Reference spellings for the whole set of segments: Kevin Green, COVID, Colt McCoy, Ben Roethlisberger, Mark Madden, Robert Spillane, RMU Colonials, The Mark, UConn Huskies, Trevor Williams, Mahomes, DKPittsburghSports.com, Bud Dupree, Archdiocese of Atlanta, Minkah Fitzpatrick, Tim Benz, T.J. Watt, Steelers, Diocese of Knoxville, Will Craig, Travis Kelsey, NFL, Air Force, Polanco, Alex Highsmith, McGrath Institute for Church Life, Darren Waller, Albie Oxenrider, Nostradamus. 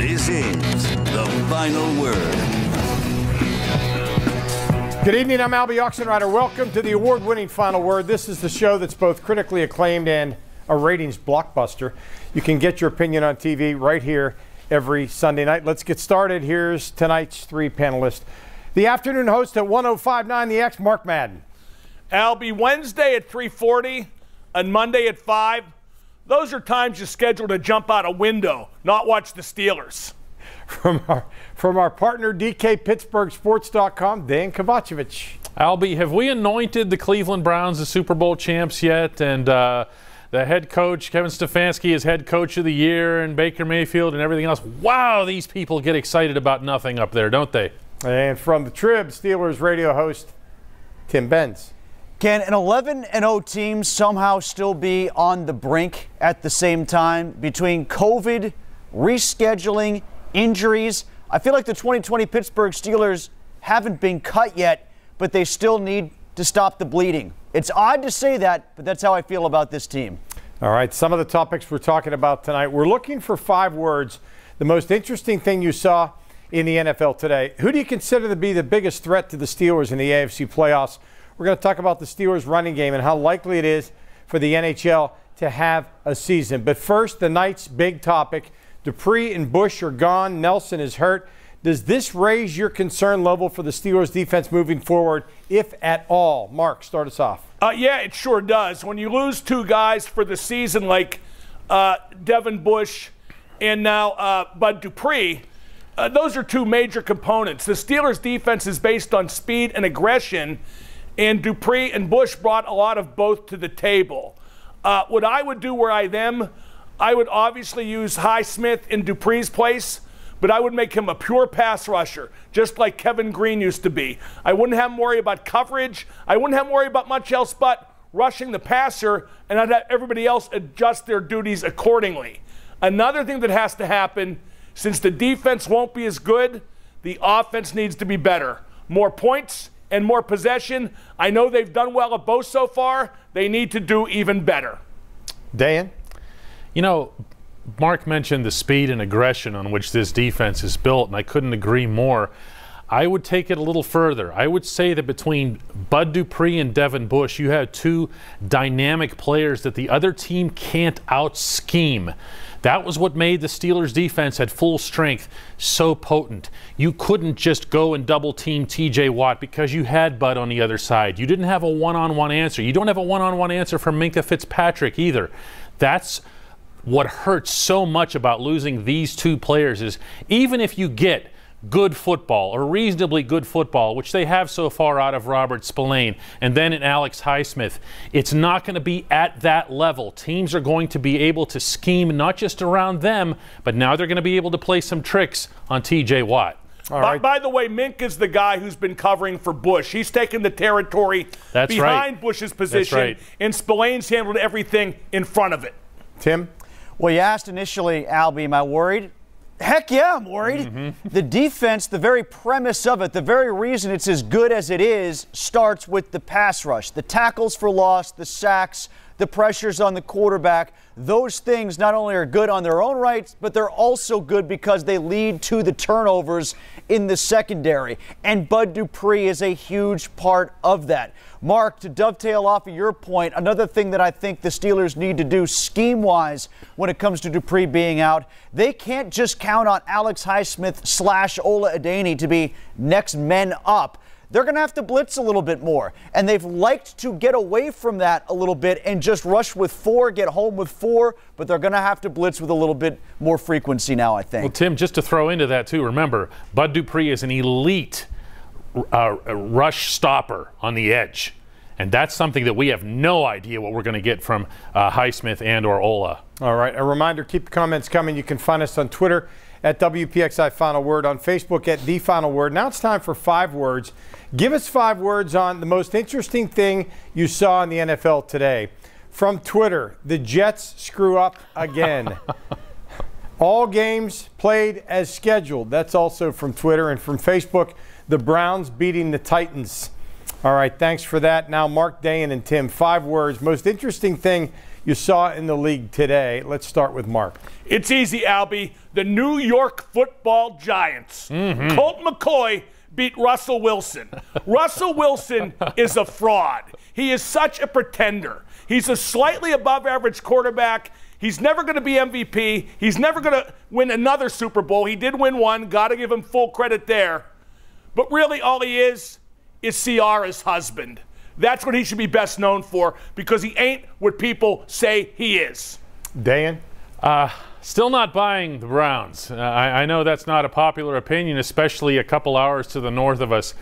This is The Final Word. Good evening, I'm Albie Oxenrider. Welcome to the award-winning Final Word. This is the show that's both critically acclaimed and a ratings blockbuster. You can get your opinion on TV right here every Sunday night. Let's get started. Here's tonight's three panelists. The afternoon host at 105.9 The X, Mark Madden. Albie, Wednesday at 3:40 and Monday at 5. Those are times you schedule to jump out a window, not watch the Steelers. From our partner, DKPittsburghSports.com, Dan Kovacevic. Albie, have we anointed the Cleveland Browns the Super Bowl champs yet? And the head coach, Kevin Stefanski, is head coach of the year, and Baker Mayfield and everything else. Wow, these people get excited about nothing up there, don't they? And from the Trib, Steelers radio host, Tim Benz. Can an 11-0 team somehow still be on the brink at the same time? Between COVID, rescheduling, injuries, I feel like the 2020 Pittsburgh Steelers haven't been cut yet, but they still need to stop the bleeding. It's odd to say that, but that's how I feel about this team. All right, some of the topics we're talking about tonight. We're looking for 5 words. The most interesting thing you saw in the NFL today. Who do you consider to be the biggest threat to the Steelers in the AFC playoffs? We're going to talk about the Steelers running game and how likely it is for the NHL to have a season. But first, the night's big topic. Dupree and Bush are gone. Nelson is hurt. Does this raise your concern level for the Steelers' defense moving forward, if at all? Mark, start us off. Yeah, it sure does. When you lose 2 guys for the season like Devin Bush and now Bud Dupree, those are 2 major components. The Steelers' defense is based on speed and aggression, and Dupree and Bush brought a lot of both to the table. What I would do were I them, I would obviously use Highsmith in Dupree's place, but I would make him a pure pass rusher, just like Kevin Green used to be. I wouldn't have him worry about coverage. I wouldn't have him worry about much else but rushing the passer, and I'd have everybody else adjust their duties accordingly. Another thing that has to happen, since the defense won't be as good, the offense needs to be better. More points and more possession. I know they've done well at both so far. They need to do even better. Dan? You know, Mark mentioned the speed and aggression on which this defense is built, and I couldn't agree more. I would take it a little further. I would say that between Bud Dupree and Devin Bush, you have 2 dynamic players that the other team can't out-scheme. That was what made the Steelers' defense at full strength so potent. You couldn't just go and double-team T.J. Watt because you had Bud on the other side. You didn't have a one-on-one answer. You don't have a one-on-one answer for Minkah Fitzpatrick either. That's what hurts so much about losing these 2 players is even if you get good football or reasonably good football, which they have so far out of Robert Spillane and then in Alex Highsmith, it's not going to be at that level. Teams are going to be able to scheme not just around them, but now they're going to be able to play some tricks on T.J. Watt. All right. By the way, Mink is the guy who's been covering for Bush. He's taken the territory behind Bush's position, and Spillane's handled everything in front of it. Tim? Well, you asked initially, Albie, am I worried? Heck yeah, I'm worried. The defense, the very premise of it, the very reason it's as good as it is, starts with the pass rush. The tackles for loss, the sacks, the pressures on the quarterback, those things not only are good on their own rights, but they're also good because they lead to the turnovers in the secondary. And Bud Dupree is a huge part of that. Mark, to dovetail off of your point, another thing that I think the Steelers need to do scheme-wise when it comes to Dupree being out, they can't just count on Alex Highsmith / Ola Adeniyi to be next men up. They're going to have to blitz a little bit more, and they've liked to get away from that a little bit and just rush with 4, get home with 4, but they're going to have to blitz with a little bit more frequency now, I think. Well, Tim, just to throw into that, too, remember, Bud Dupree is an elite rush stopper on the edge, and that's something that we have no idea what we're going to get from Highsmith and or Ola. All right, a reminder, keep the comments coming. You can find us on Twitter at WPXI Final Word, on Facebook at The Final Word. Now it's time for 5 words. Give us 5 words on the most interesting thing you saw in the NFL today. From Twitter, the Jets screw up again. All games played as scheduled. That's also from Twitter. And from Facebook, the Browns beating the Titans. All right, thanks for that. Now Mark, Dayan, and Tim, 5 words. Most interesting thing you saw in the league today. Let's start with Mark. It's easy, Albie. The New York Football Giants. Mm-hmm. Colt McCoy beat Russell Wilson. Russell Wilson is a fraud. He is such a pretender. He's a slightly above average quarterback. He's never going to be MVP. He's never going to win another Super Bowl. He did win one. Got to give him full credit there. But really all he is Ciara's husband. That's what he should be best known for, because he ain't what people say he is. Dan? Still not buying the Browns. I know that's not a popular opinion, especially a couple hours to the north of us.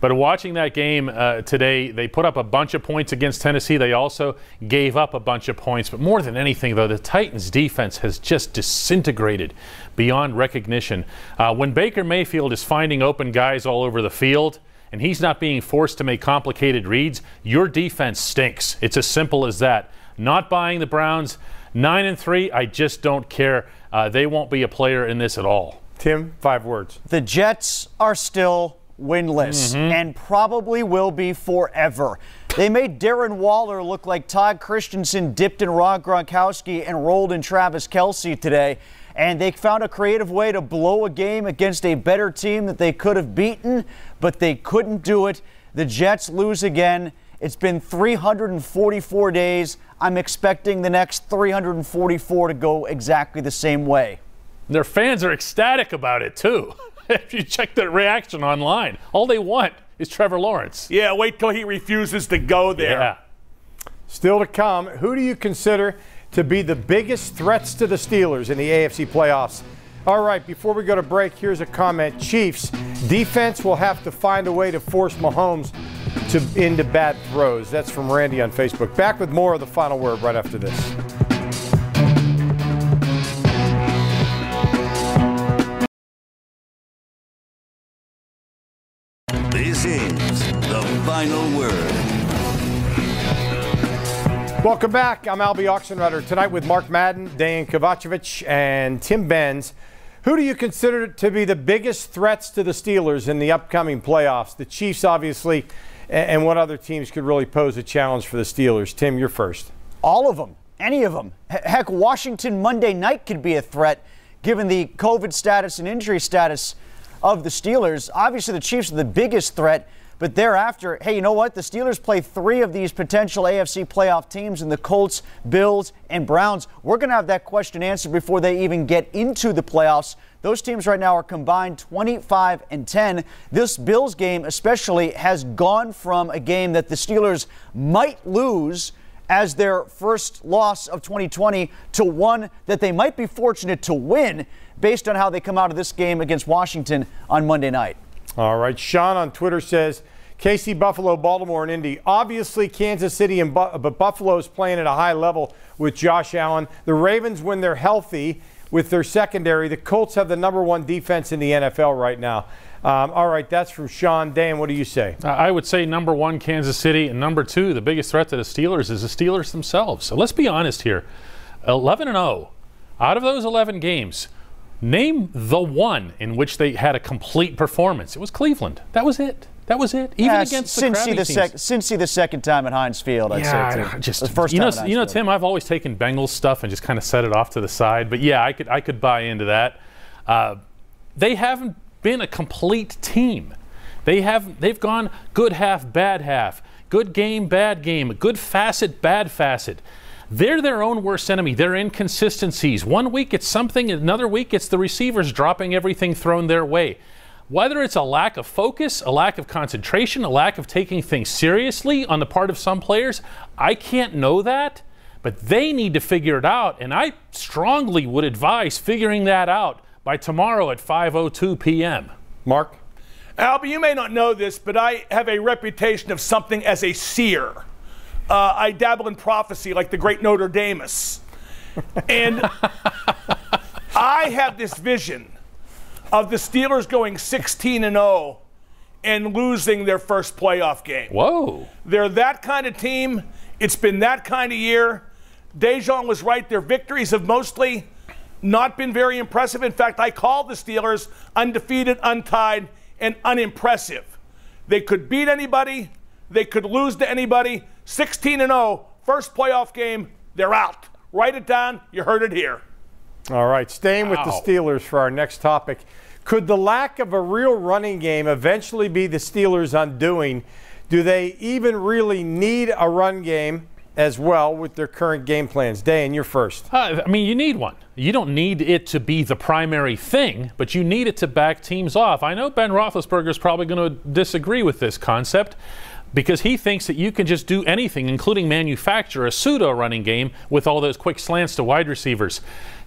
But watching that game today, they put up a bunch of points against Tennessee. They also gave up a bunch of points. But more than anything, though, the Titans' defense has just disintegrated beyond recognition. When Baker Mayfield is finding open guys all over the field, and he's not being forced to make complicated reads, your defense stinks. It's as simple as that. Not buying the Browns. 9-3, I just don't care. They won't be a player in this at all. Tim, 5 words. The Jets are still winless, and probably will be forever. They made Darren Waller look like Todd Christensen dipped in Ron Gronkowski and rolled in Travis Kelsey today. And they found a creative way to blow a game against a better team that they could have beaten, but they couldn't do it. The Jets lose again. It's been 344 days. I'm expecting the next 344 to go exactly the same way. Their fans are ecstatic about it, too. If you check their reaction online, all they want is Trevor Lawrence. Yeah, wait till he refuses to go there. Yeah. Still to come, who do you consider to be the biggest threats to the Steelers in the AFC playoffs? All right, before we go to break, here's a comment. Chiefs defense will have to find a way to force Mahomes into bad throws. That's from Randy on Facebook. Back with more of The Final Word right after this. This is The Final Word. Welcome back. I'm Albie Oxenrider. Tonight with Mark Madden, Dan Kovacevic, and Tim Benz. Who do you consider to be the biggest threats to the Steelers in the upcoming playoffs? The Chiefs, obviously. And what other teams could really pose a challenge for the Steelers? Tim, you're first. All of them. Any of them. Heck, Washington Monday night could be a threat given the COVID status and injury status of the Steelers. Obviously, the Chiefs are the biggest threat. But thereafter, hey, you know what? The Steelers play 3 of these potential AFC playoff teams in the Colts, Bills, and Browns. We're going to have that question answered before they even get into the playoffs. Those teams right now are combined 25-10. This Bills game especially has gone from a game that the Steelers might lose as their first loss of 2020 to one that they might be fortunate to win based on how they come out of this game against Washington on Monday night. All right, Sean on Twitter says, KC, Buffalo, Baltimore, and Indy. Obviously, Kansas City, but Buffalo is playing at a high level with Josh Allen. The Ravens, when they're healthy with their secondary, the Colts have the #1 defense in the NFL right now. All right, that's from Sean. Dan, what do you say? I would say #1, Kansas City, and #2, the biggest threat to the Steelers is the Steelers themselves. So let's be honest here. 11-0, out of those 11 games, name the one in which they had a complete performance. It was Cleveland. That was it. Even against the crabby teams. Cincy the second time at Heinz Field, I'd say. Too. Just the first time. You know, Tim, I've always taken Bengals stuff and just kind of set it off to the side. But yeah, I could buy into that. They haven't been a complete team. They've gone good half, bad half, good game, bad game, good facet, bad facet. They're their own worst enemy. Their inconsistencies. One week it's something, another week it's the receivers dropping everything thrown their way. Whether it's a lack of focus, a lack of concentration, a lack of taking things seriously on the part of some players, I can't know that, but they need to figure it out, and I strongly would advise figuring that out by tomorrow at 5:02 p.m. Mark? Albie, you may not know this, but I have a reputation of something as a seer. I dabble in prophecy like the great Nostradamus. And I have this vision of the Steelers going 16-0 and losing their first playoff game. Whoa. They're that kind of team. It's been that kind of year. Dejan was right. Their victories have mostly not been very impressive. In fact, I called the Steelers undefeated, untied, and unimpressive. They could beat anybody. They could lose to anybody. 16-0, first playoff game, They're out. Write it down. You heard it here. All right, staying with the Steelers for our next topic. Could the lack of a real running game eventually be the Steelers' undoing? Do they even really need a run game as well with their current game plans? Dan, you're first. I mean, you need one. You don't need it to be the primary thing, but you need it to back teams off. I know Ben Roethlisberger is probably going to disagree with this concept, because he thinks that you can just do anything, including manufacture a pseudo-running game with all those quick slants to wide receivers.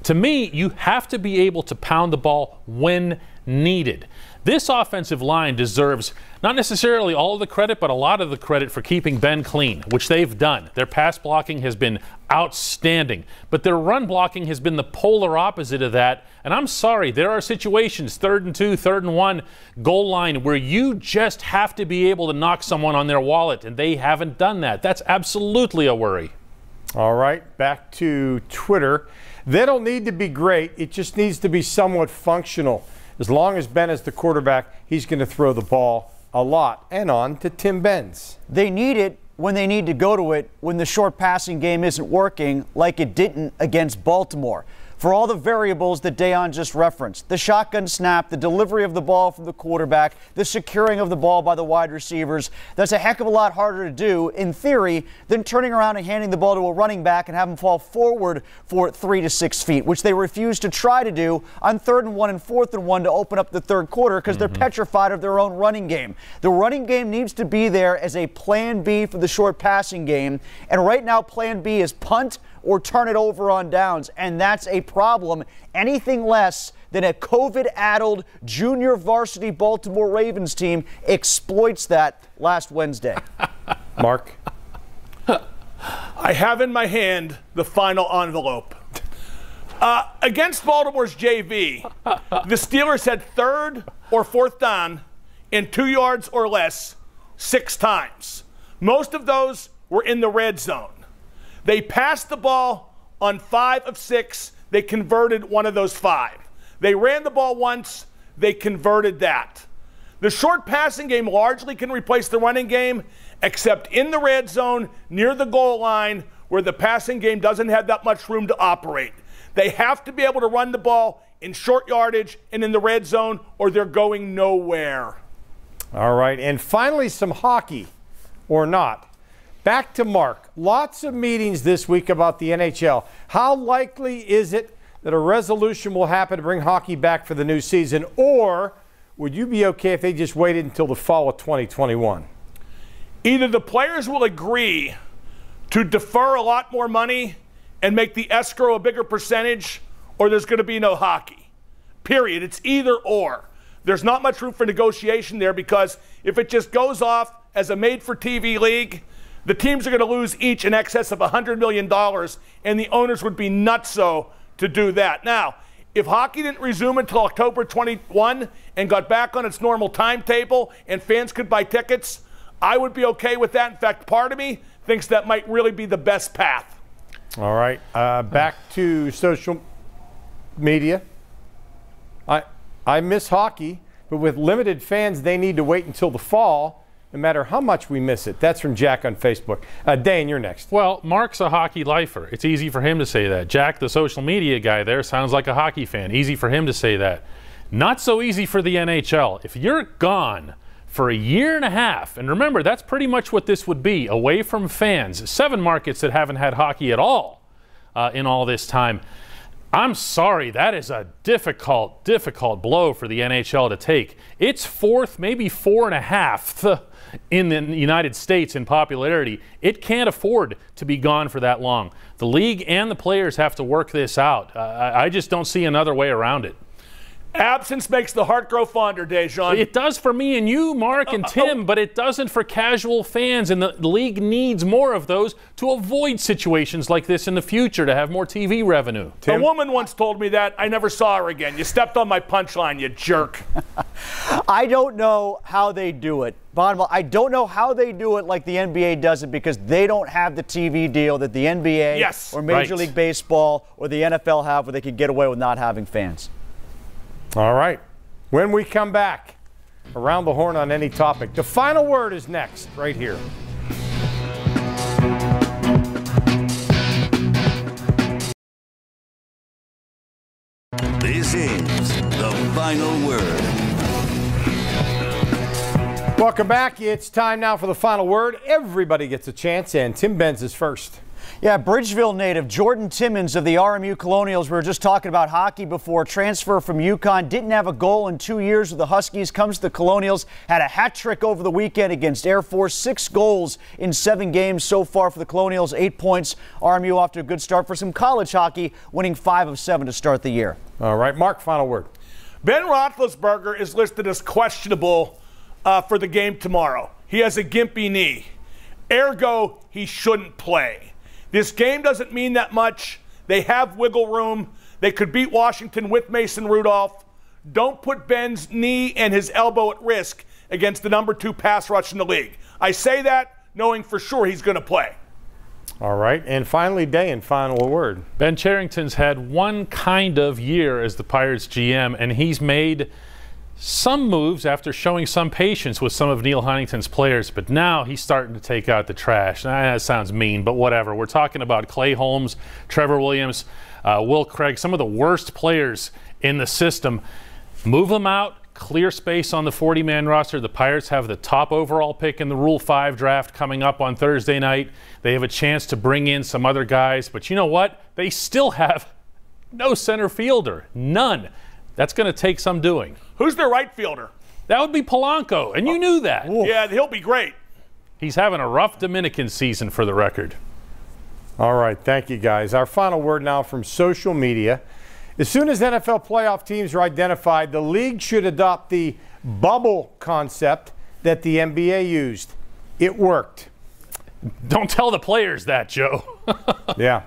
To me, you have to be able to pound the ball when needed. This offensive line deserves not necessarily all of the credit, but a lot of the credit for keeping Ben clean, which they've done. Their pass blocking has been outstanding, but their run blocking has been the polar opposite of that. And I'm sorry, there are situations, 3rd and 2, 3rd and 1, goal line, where you just have to be able to knock someone on their wallet, and they haven't done that. That's absolutely a worry. All right, back to Twitter. They don't need to be great. It just needs to be somewhat functional. As long as Ben is the quarterback, he's going to throw the ball a lot. And on to Tim Benz. They need it when they need to go to it, when the short passing game isn't working like it didn't against Baltimore. For all the variables that Dayon just referenced, the shotgun snap, the delivery of the ball from the quarterback, the securing of the ball by the wide receivers, that's a heck of a lot harder to do, in theory, than turning around and handing the ball to a running back and have him fall forward for 3 to 6 feet, which they refuse to try to do on 3rd and 1 and 4th and 1 to open up the third quarter, because they're petrified of their own running game. The running game needs to be there as a plan B for the short passing game, and right now plan B is punt or turn it over on downs, and that's a problem. Anything less than a COVID-addled junior varsity Baltimore Ravens team exploits that last Wednesday. Mark? I have in my hand the final envelope. Against Baltimore's JV, the Steelers had 3rd or 4th down in 2 yards or less 6 times. Most of those were in the red zone. They passed the ball on 5 of 6. They converted one of those 5. They ran the ball once. They converted that. The short passing game largely can replace the running game, except in the red zone, near the goal line, where the passing game doesn't have that much room to operate. They have to be able to run the ball in short yardage and in the red zone, or they're going nowhere. All right, and finally some hockey, or not. Back to Mark. Lots of meetings this week about the NHL. How likely is it that a resolution will happen to bring hockey back for the new season? Or would you be okay if they just waited until the fall of 2021? Either the players will agree to defer a lot more money and make the escrow a bigger percentage, or there's going to be no hockey. Period. It's either or. There's not much room for negotiation there, because if it just goes off as a made-for-TV league, the teams are going to lose each in excess of $100 million, and the owners would be nutso to do that. Now, if hockey didn't resume until October 21 and got back on its normal timetable and fans could buy tickets, I would be okay with that. In fact, part of me thinks that might really be the best path. All right. Back to social media. I miss hockey, but with limited fans, they need to wait until the fall, no matter how much we miss it. That's from Jack on Facebook. Dan, you're next. Well, Mark's a hockey lifer. It's easy for him to say that. Jack, the social media guy there, sounds like a hockey fan. Easy for him to say that. Not so easy for the NHL. If you're gone for a year and a half, and remember, that's pretty much what this would be, away from fans, 7 markets that haven't had hockey at all in all this time. I'm sorry, that is a difficult, difficult blow for the NHL to take. It's 4th, maybe 4.5th in the United States in popularity. It can't afford to be gone for that long. The league and the players have to work this out. I just don't see another way around it. Absence makes the heart grow fonder, Dejan. It does for me and you, Mark and Tim, but it doesn't for casual fans, and the league needs more of those to avoid situations like this in the future, to have more TV revenue. Tim? A woman once told me that. I never saw her again. You stepped on my punchline, you jerk. I don't know how they do it. I don't know how they do it like the NBA does it, because they don't have the TV deal that the NBA or Major League Baseball or the NFL have, where they could get away with not having fans. All right. When we come back, around the horn on any topic. The final word is next, right here. final word. Welcome back. It's time now for the final word. Everybody gets a chance, and Tim Benz is first. Yeah, Bridgeville native Jordan Timmons of the RMU Colonials. We were just talking about hockey before. Transfer from UConn. Didn't have a goal in 2 years with the Huskies. Comes to the Colonials. Had a hat trick over the weekend against Air Force. 6 goals in 7 games so far for the Colonials. 8 points. RMU off to a good start for some college hockey, winning 5 of 7 to start the year. All right, Mark, final word. Ben Roethlisberger is listed as questionable for the game tomorrow. He has a gimpy knee. Ergo, he shouldn't play. This game doesn't mean that much. They have wiggle room. They could beat Washington with Mason Rudolph. Don't put Ben's knee and his elbow at risk against the #2 pass rush in the league. I say that knowing for sure he's going to play. All right, and finally, Dan, final word. Ben Cherington's had one kind of year as the Pirates GM, and he's made some moves after showing some patience with some of Neil Huntington's players, but now he's starting to take out the trash. Now, that sounds mean, but whatever. We're talking about Clay Holmes, Trevor Williams, Will Craig, some of the worst players in the system. Move them out, clear space on the 40-man roster. The Pirates have the top overall pick in the Rule 5 draft coming up on Thursday night. They have a chance to bring in some other guys, but you know what? They still have no center fielder, none. That's going to take some doing. Who's their right fielder? That would be Polanco, and you knew that. Oof. Yeah, he'll be great. He's having a rough Dominican season for the record. All right, thank you, guys. Our final word now from social media. As soon as NFL playoff teams are identified, the league should adopt the bubble concept that the NBA used. It worked. Don't tell the players that, Joe. Yeah.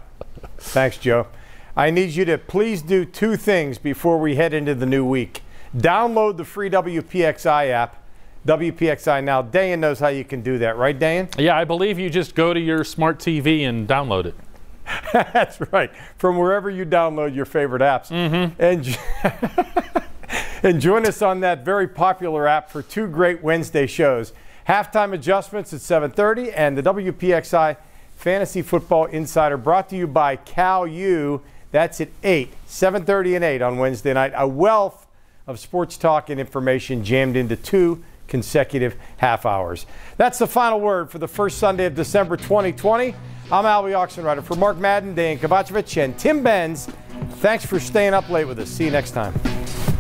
Thanks, Joe. I need you to please do 2 things before we head into the new week. Download the free WPXI app, WPXI Now. Dan knows how you can do that, right, Dan? Yeah, I believe you just go to your smart TV and download it. That's right. From wherever you download your favorite apps. Mm-hmm. And join us on that very popular app for 2 great Wednesday shows. Halftime Adjustments at 7:30 and the WPXI Fantasy Football Insider brought to you by Cal U. That's at 8, 7:30 and 8 on Wednesday night. A wealth of sports talk and information jammed into 2 consecutive half hours. That's the final word for the first Sunday of December 2020. I'm Albie Oxenrider. For Mark Madden, Dan Kovacevic, and Tim Benz, thanks for staying up late with us. See you next time.